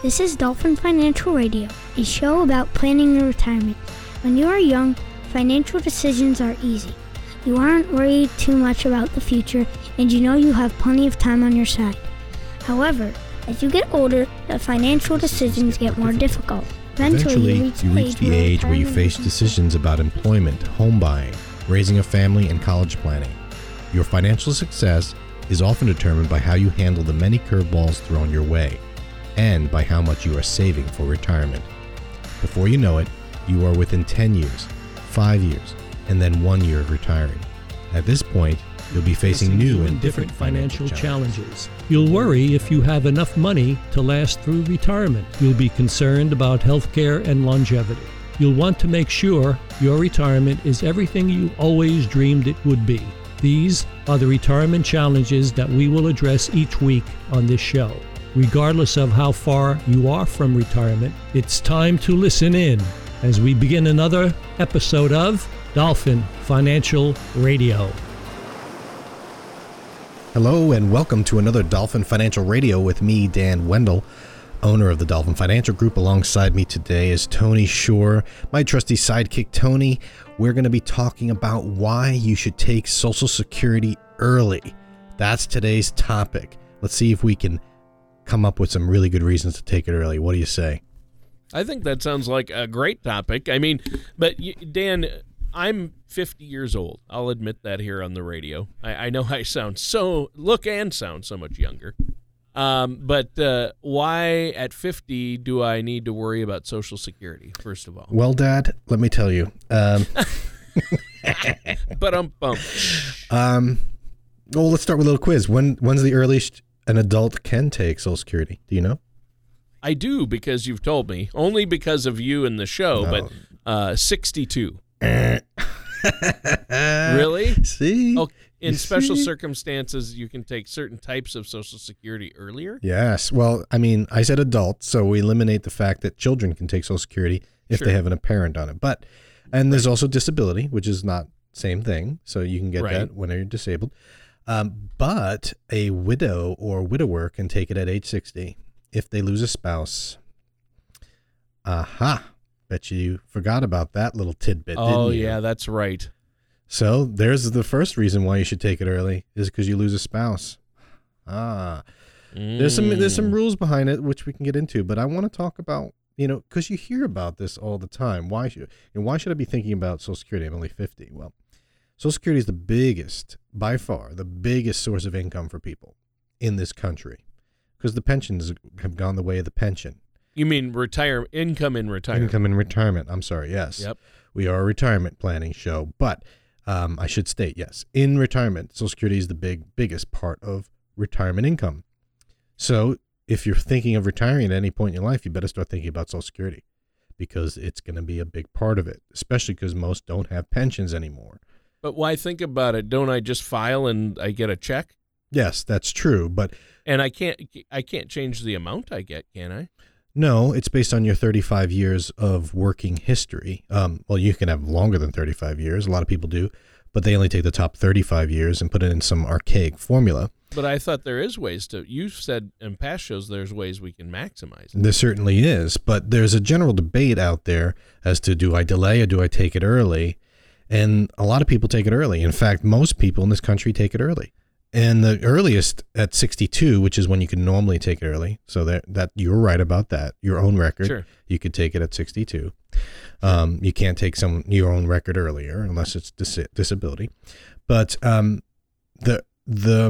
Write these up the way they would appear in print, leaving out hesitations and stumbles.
This is Dolphin Financial Radio, a show about planning your retirement. When you are young, financial decisions are easy. You aren't worried too much about the future, and you know you have plenty of time on your side. However, as you get older, the financial decisions get more difficult. Eventually you reach the age where you face decisions about employment, home buying, raising a family, and college planning. Your financial success is often determined by how you handle the many curveballs thrown your way and by how much you are saving for retirement. Before you know it, you are within 10 years, 5 years, and then 1 year of retiring. At this point, you'll be facing new and different financial challenges. You'll worry if you have enough money to last through retirement. You'll be concerned about health care and longevity. You'll want to make sure your retirement is everything you always dreamed it would be. These are the retirement challenges that we will address each week on this show. Regardless of how far you are from retirement, it's time to listen in as we begin another episode of Dolphin Financial Radio. Hello and welcome to another Dolphin Financial Radio with me, Dan Wendell, owner of the Dolphin Financial Group. Alongside me today is Tony Shore, my trusty sidekick, Tony. We're going to be talking about why you should take Social Security early. That's today's topic. Let's see if we can come up with some really good reasons to take it early. What do you say? I think that sounds like a great topic. I mean, but Dan, I'm 50 years old. I'll admit that here on the radio. I know I sound so much younger. But why at 50 do I need to worry about Social Security, first of all? Well, Dad, let me tell you. But well, let's start with a little quiz. When's the earliest an adult can take Social Security? Do you know? I do, because you've told me. Only because of you and the show, no. But 62. Really? See? Okay. In special circumstances, you can take certain types of Social Security earlier? Yes. Well, I mean, I said adult, so we eliminate the fact that children can take Social Security if they haven't a parent on it. But, and there's also disability, which is not the same thing, so you can get that when you're disabled. But a widow or widower can take it at age 60 if they lose a spouse. Aha. Bet you forgot about that little tidbit, didn't you? Oh, yeah, that's right. So there's the first reason why you should take it early is because you lose a spouse. There's some rules behind it, which we can get into, but I want to talk about, because you hear about this all the time. Why should I be thinking about Social Security? I'm only 50. Well, Social Security is the biggest, by far, the biggest source of income for people in this country because the pensions have gone the way of the pension. You mean income in retirement. I'm sorry. Yes. Yep. We are a retirement planning show, but I should state, yes, in retirement, Social Security is the biggest part of retirement income. So if you're thinking of retiring at any point in your life, you better start thinking about Social Security because it's going to be a big part of it, especially because most don't have pensions anymore. But why think about it? Don't I just file and I get a check? Yes, that's true. And I can't change the amount I get, can I? No, it's based on your 35 years of working history. Well, you can have longer than 35 years. A lot of people do, but they only take the top 35 years and put it in some archaic formula. But I thought there is ways to, you've said in past shows, there's ways we can maximize it. There certainly is, but there's a general debate out there as to do I delay or do I take it early? And a lot of people take it early. In fact, most people in this country take it early. And the earliest at 62, which is when you can normally take it early. So that you're right about that. Your own record, sure. You could take it at 62. You can't take your own record earlier unless it's disability. But the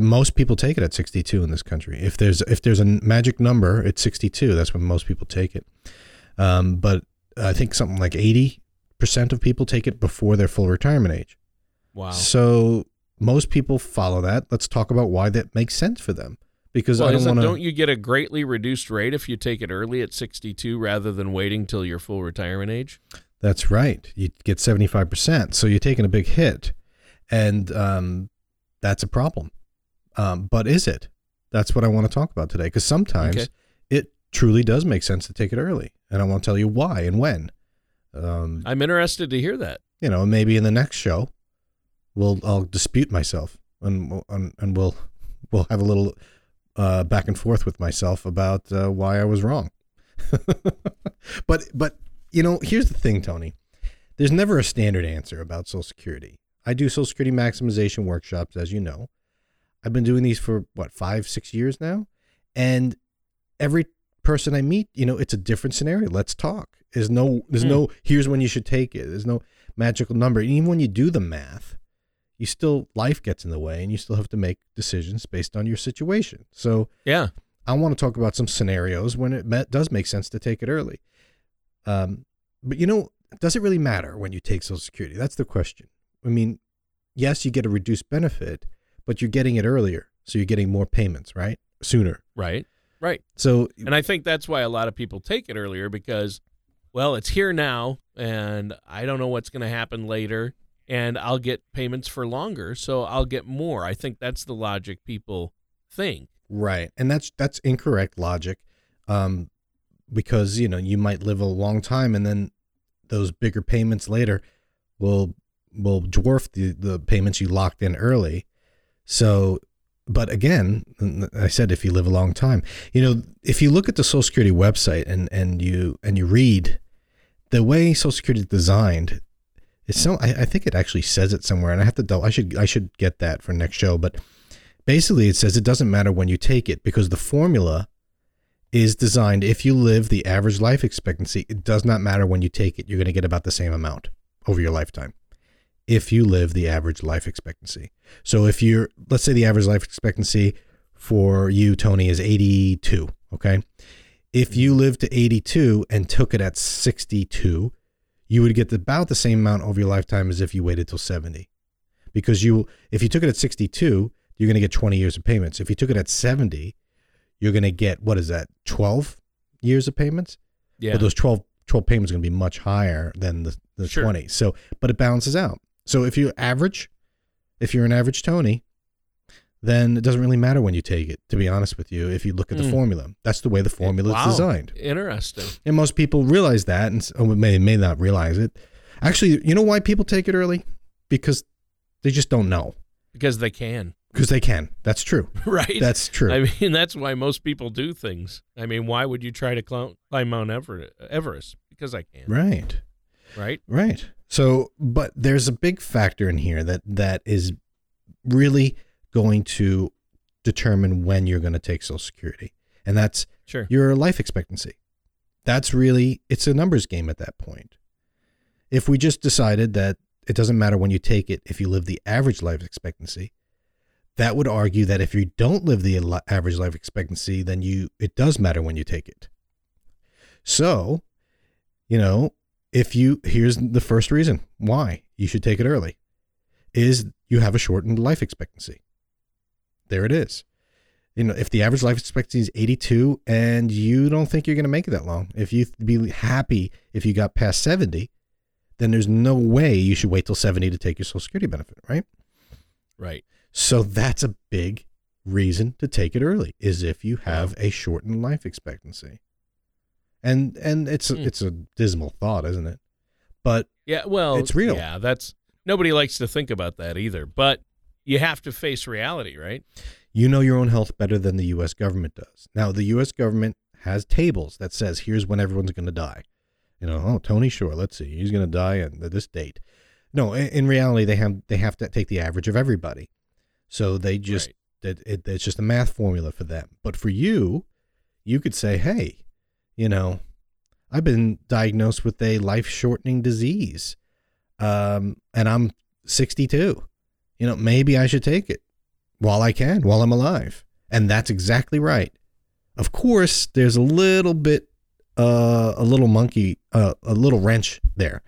most people take it at 62 in this country. If there's a magic number, it's 62. That's when most people take it. But I think something like 80% of people take it before their full retirement age. Wow. So most people follow that. Let's talk about why that makes sense for them. Because don't you get a greatly reduced rate if you take it early at 62 rather than waiting till your full retirement age? That's right. You get 75%. So you're taking a big hit, and that's a problem. But is it? That's what I want to talk about today. Because sometimes it truly does make sense to take it early, and I want to tell you why and when. I'm interested to hear that. Maybe in the next show. I'll dispute myself, and we'll have a little back and forth with myself about why I was wrong. But you know, here's the thing, Tony. There's never a standard answer about Social Security. I do Social Security maximization workshops, as you know. I've been doing these for, 5-6 years now? And every person I meet, you know, it's a different scenario. Let's talk. There's no, here's when you should take it. There's no magical number. And even when you do the math, you still, life gets in the way and you still have to make decisions based on your situation. So yeah, I want to talk about some scenarios when it does make sense to take it early. But you know, does it really matter when you take Social Security? That's the question. I mean, yes, you get a reduced benefit, but you're getting it earlier. So you're getting more payments, right? Sooner. Right. So, and I think that's why a lot of people take it earlier because, well, it's here now and I don't know what's going to happen later and I'll get payments for longer. So I'll get more. I think that's the logic people think. Right. And that's incorrect logic. Because, you know, you might live a long time and then those bigger payments later will dwarf the payments you locked in early. So, but again, I said, if you live a long time, you know, if you look at the Social Security website and you read the way Social Security is designed, it's so, I think it actually says it somewhere and I have to double, I should get that for next show. But basically it says it doesn't matter when you take it because the formula is designed. If you live the average life expectancy, it does not matter when you take it. You're going to get about the same amount over your lifetime. If you live the average life expectancy. So if you're, let's say the average life expectancy for you, Tony, is 82. Okay. If you lived to 82 and took it at 62, you would get about the same amount over your lifetime as if you waited till 70, because if you took it at 62, you're going to get 20 years of payments. If you took it at 70, you're going to get, 12 years of payments? Yeah. But those 12 payments are going to be much higher than the sure. 20. So, but it balances out. So if you're an average Tony, then it doesn't really matter when you take it, to be honest with you, if you look at the formula. That's the way the formula is designed. Interesting. And most people realize that and may not realize it. Actually, you know why people take it early? Because they just don't know. Because they can. That's true. Right. That's true. I mean, that's why most people do things. I mean, why would you try to climb Mount Everest? Because I can. Right. So, but there's a big factor in here that is really going to determine when you're going to take Social Security. And that's your life expectancy. That's really, it's a numbers game at that point. If we just decided that it doesn't matter when you take it, if you live the average life expectancy, that would argue that if you don't live the average life expectancy, then it does matter when you take it. So, you know, here's the first reason why you should take it early is you have a shortened life expectancy. There it is. You know, if the average life expectancy is 82 and you don't think you're going to make it that long, if you'd be happy if you got past 70, then there's no way you should wait till 70 to take your Social Security benefit, right? Right. So that's a big reason to take it early is if you have a shortened life expectancy. And it's a dismal thought, isn't it? But yeah, well, it's real. Yeah, nobody likes to think about that either, but you have to face reality, right? You know your own health better than the U.S. government does. Now, the U.S. government has tables that says, here's when everyone's going to die. You know, oh, Tony Shore, let's see, he's going to die at this date. No, in reality, they have to take the average of everybody. So they just, it's just a math formula for them. But for you, you could say, hey, you know, I've been diagnosed with a life-shortening disease, and I'm 62. You know, maybe I should take it while I'm alive. And that's exactly right. Of course, there's a little wrench there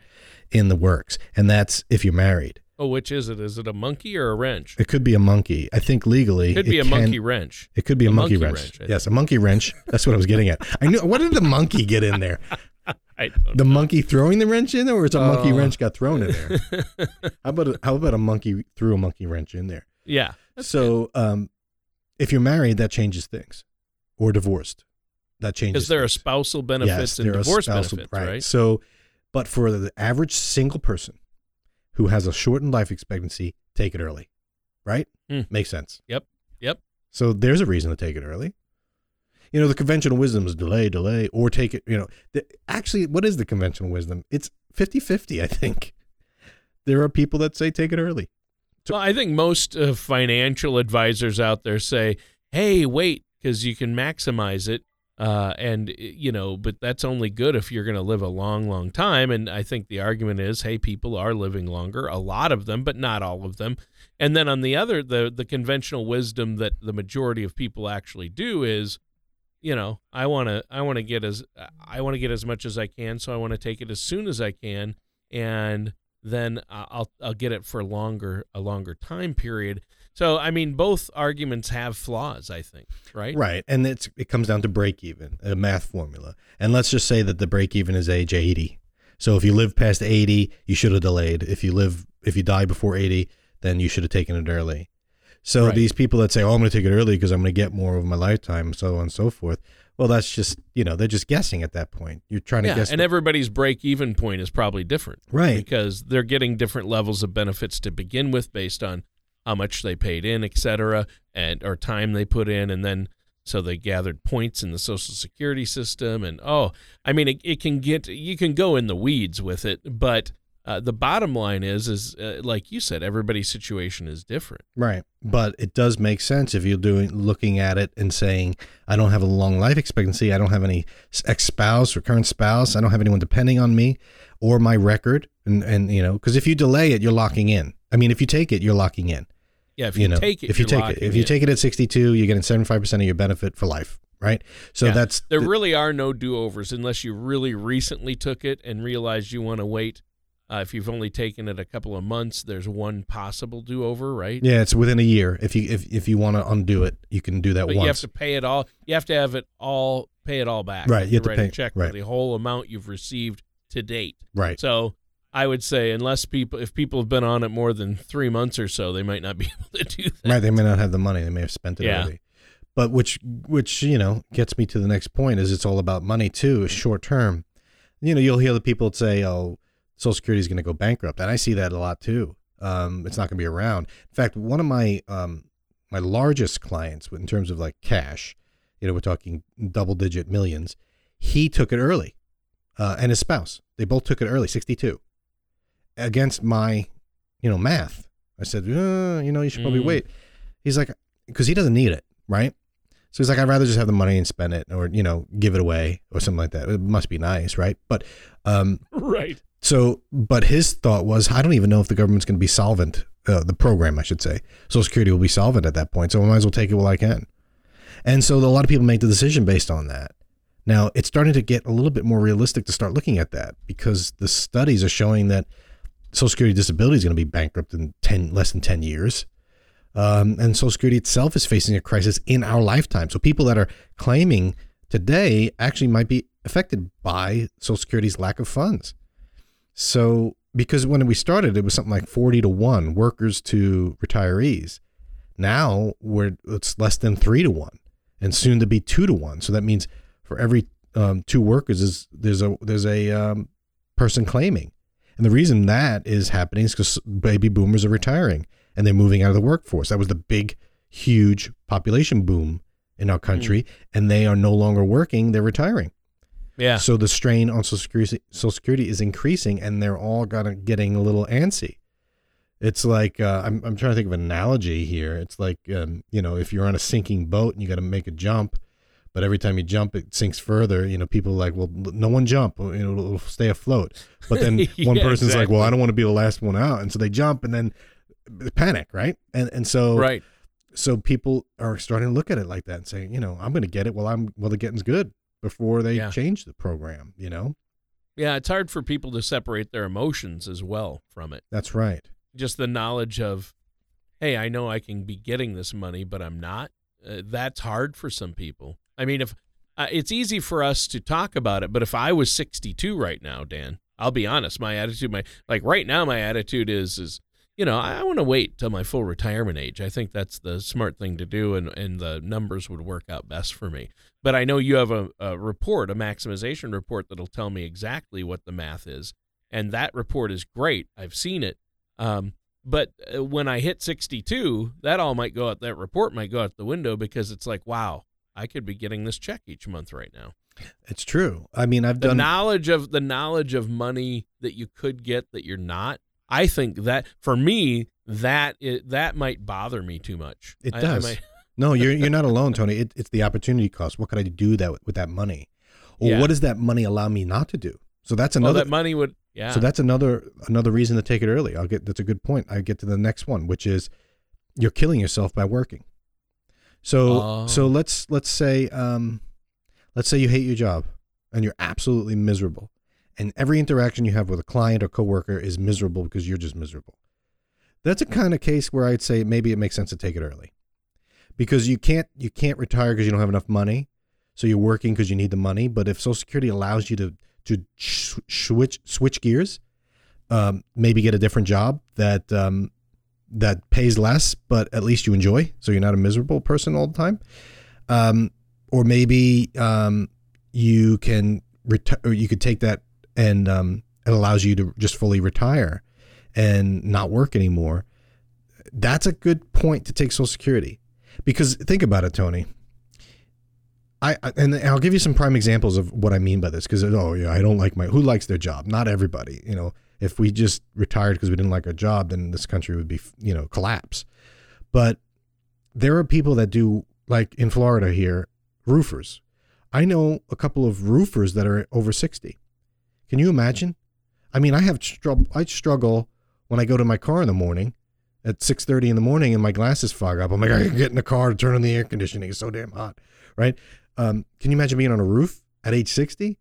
in the works. And that's if you're married. Oh, which is it? Is it a monkey or a wrench? It could be a monkey. I think legally monkey wrench. It could be a monkey wrench. Yes, a monkey wrench. That's what I was getting at. I knew. What did the monkey get in there? Monkey throwing the wrench in there, or is a monkey wrench got thrown in there? How about a monkey threw a monkey wrench in there? Yeah. So if you're married, that changes things, or divorced, that changes. Is there things. A spousal benefits yes, and divorce spousal, benefits? Right. So, but for the average single person who has a shortened life expectancy, take it early, right? Makes sense. Yep. So there's a reason to take it early. you know, the conventional wisdom is delay, or take it, you know. Actually, what is the conventional wisdom? It's 50-50, I think. There are people that say take it early. So I think most financial advisors out there say, hey, wait, because you can maximize it. And, you know, but that's only good if you're going to live a long, long time. And I think the argument is, hey, people are living longer, a lot of them, but not all of them. And then on the other, the conventional wisdom that the majority of people actually do is, you know, I want to get as much as I can. So I want to take it as soon as I can. And then I'll get it for a longer time period. So, I mean, both arguments have flaws, I think, right? Right. And it comes down to break even, a math formula. And let's just say that the break even is age 80. So if you live past 80, you should have delayed. If you die before 80, then you should have taken it early. So right. These people that say, oh, I'm going to take it early because I'm going to get more of my lifetime, so on and so forth. Well, that's just, you know, they're just guessing at that point. You're trying to guess. And everybody's break-even point is probably different. Right. Because they're getting different levels of benefits to begin with based on how much they paid in, et cetera, or time they put in. And then so they gathered points in the Social Security system. And, you can go in the weeds with it. But the bottom line is like you said, everybody's situation is different. Right. But it does make sense if you're looking at it and saying, I don't have a long life expectancy. I don't have any ex-spouse or current spouse. I don't have anyone depending on me or my record. And you know, because if you delay it, you're locking in. I mean, if you take it, you're locking in. Yeah. If you take it at 62, you're getting 75% of your benefit for life. Right. So there really are no do-overs unless you really recently took it and realized you want to wait. If you've only taken it a couple of months, there's one possible do-over, right? Yeah, it's within a year. If you want to undo it, you can do that once. But you have to pay it all. You have to have it all, pay it all back. Right. You have to write a check for the whole amount you've received to date. Right. So I would say if people have been on it more than 3 months or so, they might not be able to do that. Right. They may not have the money. They may have spent it already. But which you know gets me to the next point is it's all about money too. Short term, you know, you'll hear the people say, oh, Social Security is going to go bankrupt. And I see that a lot too. It's not going to be around. In fact, one of my my largest clients in terms of like cash, you know, we're talking double digit millions. He took it early and his spouse, they both took it early, 62. Against my, you know, math. I said, you know, you should probably wait. He's like, because he doesn't need it. Right. So he's like, I'd rather just have the money and spend it or, you know, give it away or something like that. It must be nice. Right. But, right. So, but his thought was, I don't even know if the government's going to be solvent, the program, I should say. Social Security will be solvent at that point. So I might as well take it while I can. And so a lot of people make the decision based on that. Now it's starting to get a little bit more realistic to start looking at that because the studies are showing that Social Security disability is going to be bankrupt in less than 10 years. And Social Security itself is facing a crisis in our lifetime. So people that are claiming today actually might be affected by Social Security's lack of funds. So because when we started, it was something like 40-1 workers to retirees. Now it's less than 3-1 and soon to be 2-1. So that means for every two workers there's a person claiming. And the reason that is happening is because baby boomers are retiring. And they're moving out of the workforce. That was the big, huge population boom in our country. And they are no longer working. They're retiring. Yeah. So the strain on Social Security is increasing and they're all getting a little antsy. It's like, I'm trying to think of an analogy here. It's like, you know, if you're on a sinking boat and you got to make a jump, but every time you jump, it sinks further. You know, people are like, well, no one jump. You know, it'll stay afloat. But then one person's exactly. Like, well, I don't want to be the last one out. And so they jump and then panic, right? And so right. So people are starting to look at it like that and saying, you know, I'm going to get it while the getting's good before they change the program, you know? Yeah, it's hard for people to separate their emotions as well from it. That's right. Just the knowledge of, hey, I know I can be getting this money, but I'm not. That's hard for some people. I mean, if it's easy for us to talk about it, but if I was 62 right now, Dan, I'll be honest, my attitude is, you know, I want to wait till my full retirement age. I think that's the smart thing to do, and the numbers would work out best for me. But I know you have a report, a maximization report, that'll tell me exactly what the math is, and that report is great. I've seen it. But when I hit 62, that report might go out the window because it's like, wow, I could be getting this check each month right now. It's true. I mean, I've done the knowledge of money that you could get that you're not. I think that for me, that might bother me too much. It does. No, you're not alone, Tony. It's the opportunity cost. What could I do with that money? Or yeah. What does that money allow me not to do? So that's another that money would. Yeah. So that's another reason to take it early. That's a good point. I get to the next one, which is you're killing yourself by working. So so let's say you hate your job and you're absolutely miserable, and every interaction you have with a client or coworker is miserable because you're just miserable. That's a kind of case where I'd say maybe it makes sense to take it early, because you can't retire because you don't have enough money. So you're working because you need the money. But if Social Security allows you to switch gears, maybe get a different job that pays less, but at least you enjoy. So you're not a miserable person all the time. Or maybe you can retire. You could take that and it allows you to just fully retire and not work anymore. That's a good point to take Social Security, because think about it, Tony. And I'll give you some prime examples of what I mean by this, because I don't like who likes their job? Not everybody. You know, if we just retired because we didn't like our job, then this country would be collapse. But there are people that do, like in Florida here, roofers. I know a couple of roofers that are over 60. Can you imagine? I mean, I struggle when I go to my car in the morning at 6:30 in the morning and my glasses fog up. I'm like, I can get in the car and turn on the air conditioning. It's so damn hot, right? Can you imagine being on a roof at age 60?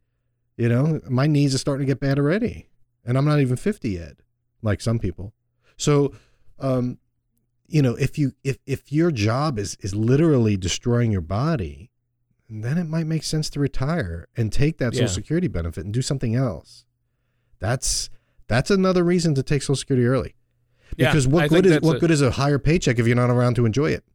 You know, my knees are starting to get bad already, and I'm not even 50 yet, like some people. So, if your job is literally destroying your body, then it might make sense to retire and take that Social Security benefit and do something else. That's another reason to take Social Security early, because what good is a higher paycheck if you're not around to enjoy it?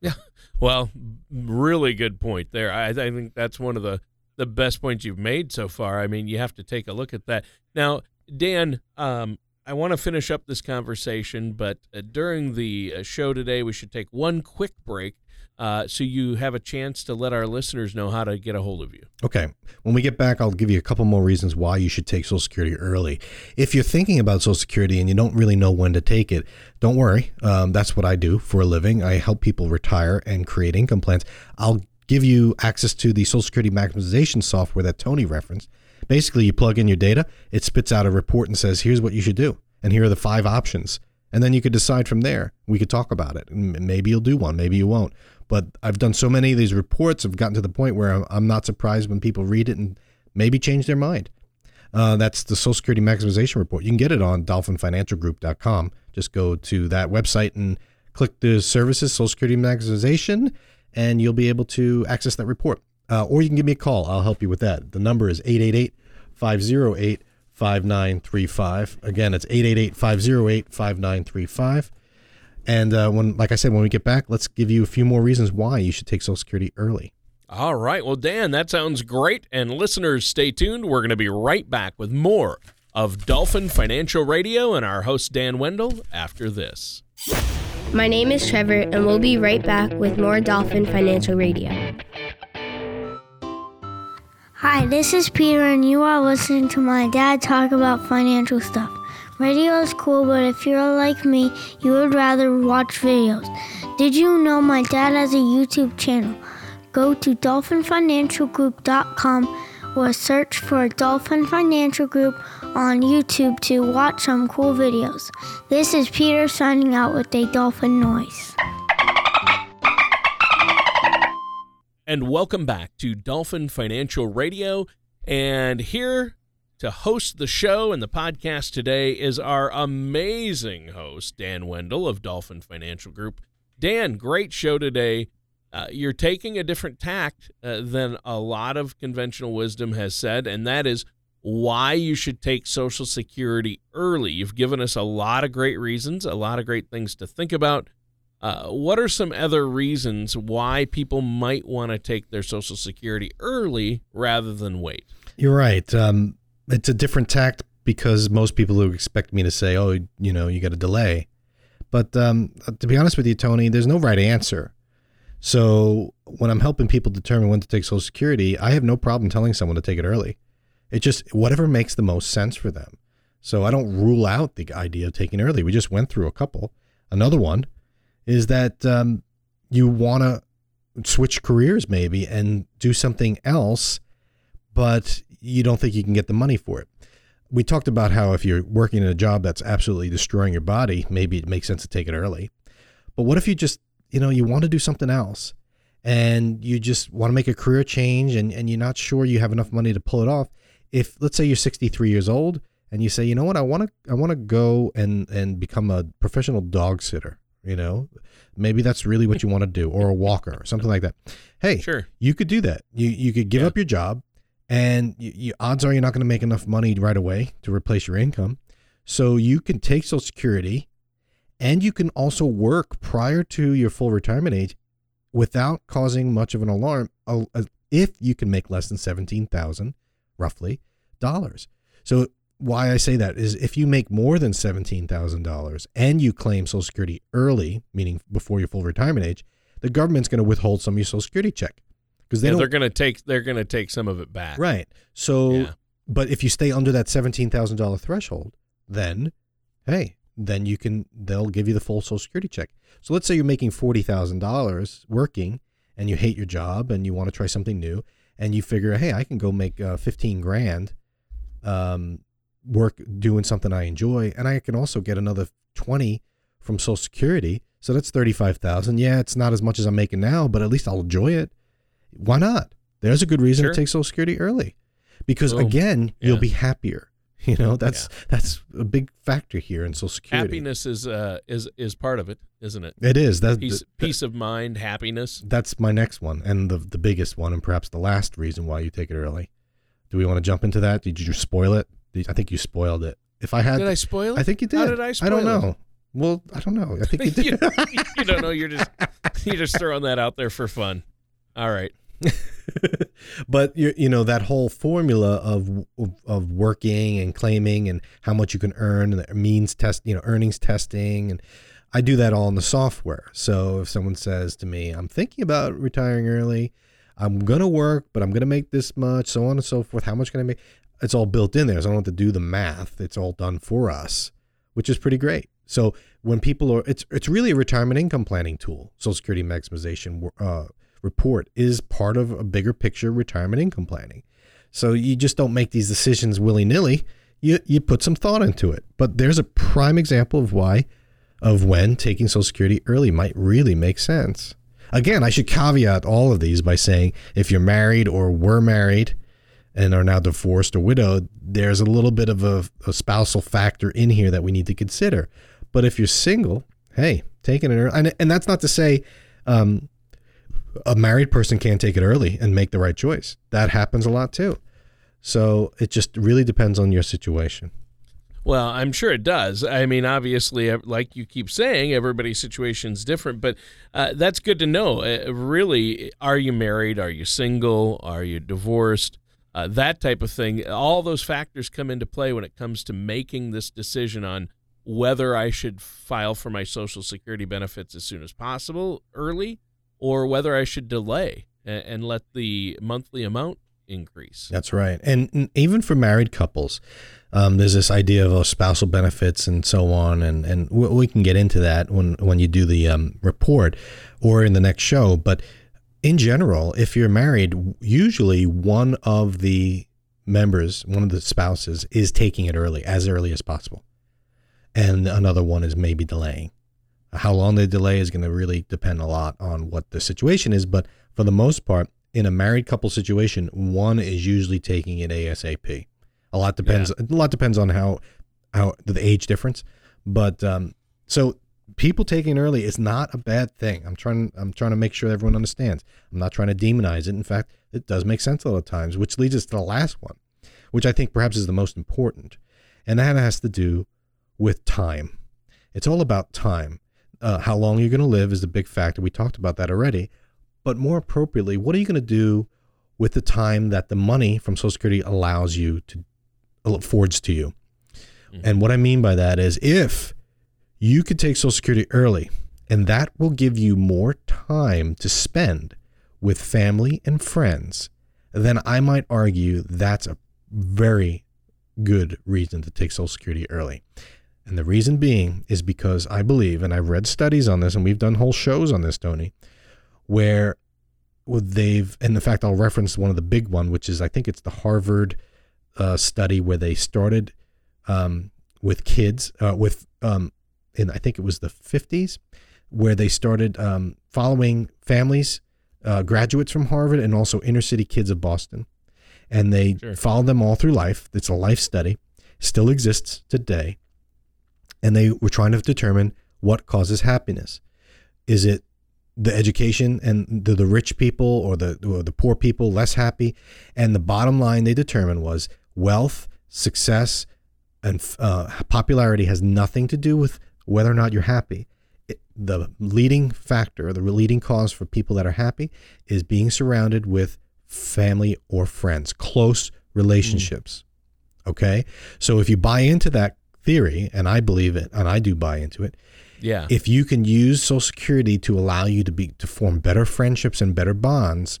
Yeah. Well, really good point there. I think that's one of the best points you've made so far. I mean, you have to take a look at that. Now, Dan, I want to finish up this conversation, but during the show today, we should take one quick break so you have a chance to let our listeners know how to get a hold of you. Okay. When we get back, I'll give you a couple more reasons why you should take Social Security early. If you're thinking about Social Security and you don't really know when to take it, don't worry. That's what I do for a living. I help people retire and create income plans. I'll give you access to the Social Security maximization software that Tony referenced. Basically, you plug in your data, it spits out a report and says, here's what you should do, and here are the 5 options. And then you could decide from there. We could talk about it. Maybe you'll do one, maybe you won't. But I've done so many of these reports, I've gotten to the point where I'm not surprised when people read it and maybe change their mind. That's the Social Security Maximization Report. You can get it on dolphinfinancialgroup.com. Just go to that website and click the services, Social Security Maximization, and you'll be able to access that report. Or you can give me a call. I'll help you with that. The number is 888-508-5935. Again, it's 888-508-5935. And when we get back, let's give you a few more reasons why you should take Social Security early. All right. Well, Dan, that sounds great. And listeners, stay tuned. We're going to be right back with more of Dolphin Financial Radio and our host, Dan Wendell, after this. My name is Trevor, and we'll be right back with more Dolphin Financial Radio. Hi, this is Peter, and you are listening to my dad talk about financial stuff. Radio is cool, but if you're like me, you would rather watch videos. Did you know my dad has a YouTube channel? Go to dolphinfinancialgroup.com or search for Dolphin Financial Group on YouTube to watch some cool videos. This is Peter signing out with a dolphin noise. And welcome back to Dolphin Financial Radio. And here to host the show and the podcast today is our amazing host, Dan Wendell of Dolphin Financial Group. Dan, great show today. You're taking a different tact than a lot of conventional wisdom has said, and that is why you should take Social Security early. You've given us a lot of great reasons, a lot of great things to think about. What are some other reasons why people might want to take their Social Security early rather than wait? You're right. It's a different tact because most people who expect me to say, you got to delay. But to be honest with you, Tony, there's no right answer. So when I'm helping people determine when to take Social Security, I have no problem telling someone to take it early. It just, whatever makes the most sense for them. So I don't rule out the idea of taking early. We just went through a couple. Another one is that you want to switch careers maybe and do something else, but you don't think you can get the money for it. We talked about how if you're working in a job that's absolutely destroying your body, maybe it makes sense to take it early. But what if you just, you know, you want to do something else and you just want to make a career change and you're not sure you have enough money to pull it off. If, let's say, you're 63 years old and you say, you know what, I want to go and become a professional dog sitter. You know, maybe that's really what you want to do, or a walker or something like that. Hey, sure, you could do that. You could give up your job, and you odds are you're not going to make enough money right away to replace your income. So you can take Social Security, and you can also work prior to your full retirement age without causing much of an alarm if you can make less than $17,000 roughly dollars. So why I say that is if you make more than $17,000 and you claim Social Security early, meaning before your full retirement age, the government's going to withhold some of your Social Security check because they're going to take some of it back. Right. So, But if you stay under that $17,000 threshold, then they'll give you the full Social Security check. So let's say you're making $40,000 working and you hate your job and you want to try something new and you figure, hey, I can go make 15 grand, work doing something I enjoy. And I can also get another 20 from Social Security. So that's 35,000. Yeah. It's not as much as I'm making now, but at least I'll enjoy it. Why not? There's a good reason to take Social Security early because you'll be happier. You know, that's a big factor here in Social Security. Happiness is part of it, isn't it? It is. That's peace of mind, happiness. That's my next one. And the biggest one, and perhaps the last reason why you take it early. Do we want to jump into that? Did you just spoil it? I think you spoiled it. Did I spoil it? I think you did. How did I spoil it? I don't know. I think you did. You don't know. You're just throwing that out there for fun. All right. But you know that whole formula of working and claiming and how much you can earn and the means test, you know, earnings testing, and I do that all in the software. So if someone says to me, I'm thinking about retiring early, I'm gonna work, but I'm gonna make this much, so on and so forth. How much can I make? It's all built in there, so I don't have to do the math. It's all done for us, which is pretty great. So when people are, it's really a retirement income planning tool. Social Security maximization report is part of a bigger picture retirement income planning. So you just don't make these decisions willy-nilly. You put some thought into it. But there's a prime example of when taking Social Security early might really make sense. Again, I should caveat all of these by saying if you're married or were married and are now divorced or widowed, there's a little bit of a spousal factor in here that we need to consider. But if you're single, hey, taking it early, and that's not to say a married person can't take it early and make the right choice. That happens a lot too. So it just really depends on your situation. Well, I'm sure it does. I mean, obviously, like you keep saying, everybody's situation's different, but that's good to know. Really, are you married? Are you single? Are you divorced? That type of thing. All those factors come into play when it comes to making this decision on whether I should file for my Social Security benefits as soon as possible, early, or whether I should delay and let the monthly amount increase. That's right. And even for married couples, there's this idea of spousal benefits and so on. And we can get into that when you do the report or in the next show. But in general, if you're married, usually one of the members, one of the spouses is taking it early as possible. And another one is maybe delaying. How long they delay is going to really depend a lot on what the situation is. But for the most part, in a married couple situation, one is usually taking it ASAP. A lot depends on how the age difference. But so people taking early is not a bad thing. I'm trying to make sure everyone understands. I'm not trying to demonize it. In fact, it does make sense a lot of times, which leads us to the last one, which I think perhaps is the most important. And that has to do with time. It's all about time. How long you're going to live is the big factor. We talked about that already. But more appropriately, what are you going to do with the time that the money from Social Security affords to you? Mm-hmm. And what I mean by that is if you could take Social Security early and that will give you more time to spend with family and friends, then I might argue that's a very good reason to take Social Security early. And the reason being is because I believe, and I've read studies on this, and we've done whole shows on this, Tony, where they've, and in fact, I'll reference one of the big one, which is, I think it's the Harvard study where they started with kids and I think it was the 50s, where they started following families, graduates from Harvard and also inner city kids of Boston. And they followed them all through life. It's a life study, still exists today. And they were trying to determine what causes happiness. Is it the education and the rich people or the poor people less happy? And the bottom line they determined was wealth, success, and popularity has nothing to do with whether or not you're happy. The leading factor, the leading cause for people that are happy is being surrounded with family or friends, close relationships. Okay. So if you buy into that theory, and I believe it, and I do buy into it. Yeah. If you can use Social Security to allow you to form better friendships and better bonds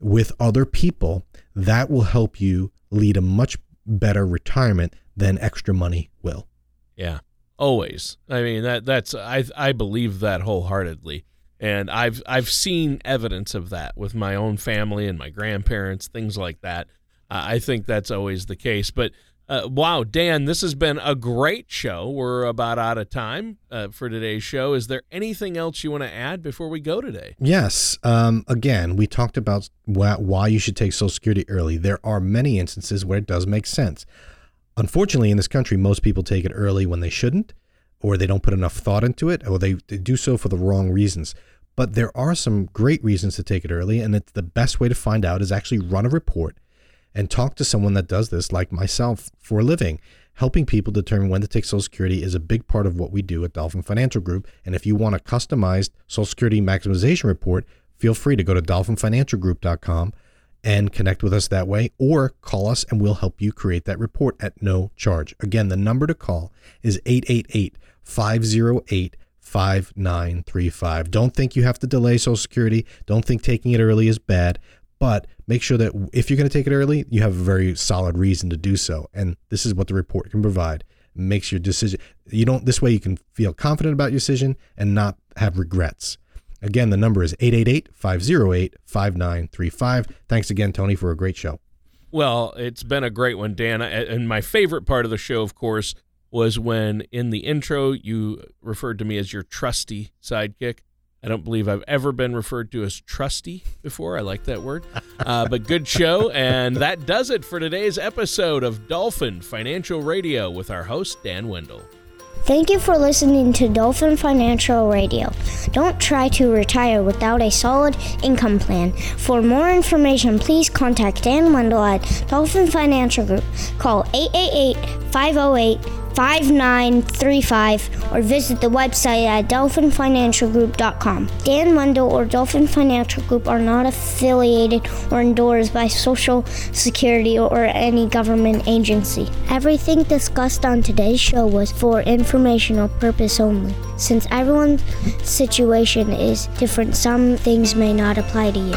with other people, that will help you lead a much better retirement than extra money will. Yeah. Always. I mean, I believe that wholeheartedly. And I've seen evidence of that with my own family and my grandparents, things like that. I think that's always the case. But wow, Dan, this has been a great show. We're about out of time for today's show. Is there anything else you want to add before we go today? Yes. Again, we talked about why you should take Social Security early. There are many instances where it does make sense. Unfortunately, in this country, most people take it early when they shouldn't, or they don't put enough thought into it, or they do so for the wrong reasons. But there are some great reasons to take it early, and it's the best way to find out is actually run a report and talk to someone that does this, like myself, for a living. Helping people determine when to take Social Security is a big part of what we do at Dolphin Financial Group. And if you want a customized Social Security maximization report, feel free to go to dolphinfinancialgroup.com and connect with us that way, or call us and we'll help you create that report at no charge. Again, the number to call is 888-508-5935. Don't think you have to delay Social Security. Don't think taking it early is bad, but make sure that if you're going to take it early, you have a very solid reason to do so. And this is what the report can provide. It makes your decision. This way you can feel confident about your decision and not have regrets. Again, the number is 888-508-5935. Thanks again, Tony, for a great show. Well, it's been a great one, Dan. And my favorite part of the show, of course, was when in the intro you referred to me as your trusty sidekick. I don't believe I've ever been referred to as trusty before. I like that word. But good show. And that does it for today's episode of Dolphin Financial Radio with our host, Dan Wendell. Thank you for listening to Dolphin Financial Radio. Don't try to retire without a solid income plan. For more information, please contact Dan Wendell at Dolphin Financial Group. Call 888-508-5935 or visit the website at dolphinfinancialgroup.com. Dan Wendell or Dolphin Financial Group are not affiliated or endorsed by Social Security or any government agency. Everything discussed on today's show was for informational purpose only. Since everyone's situation is different, some things may not apply to you.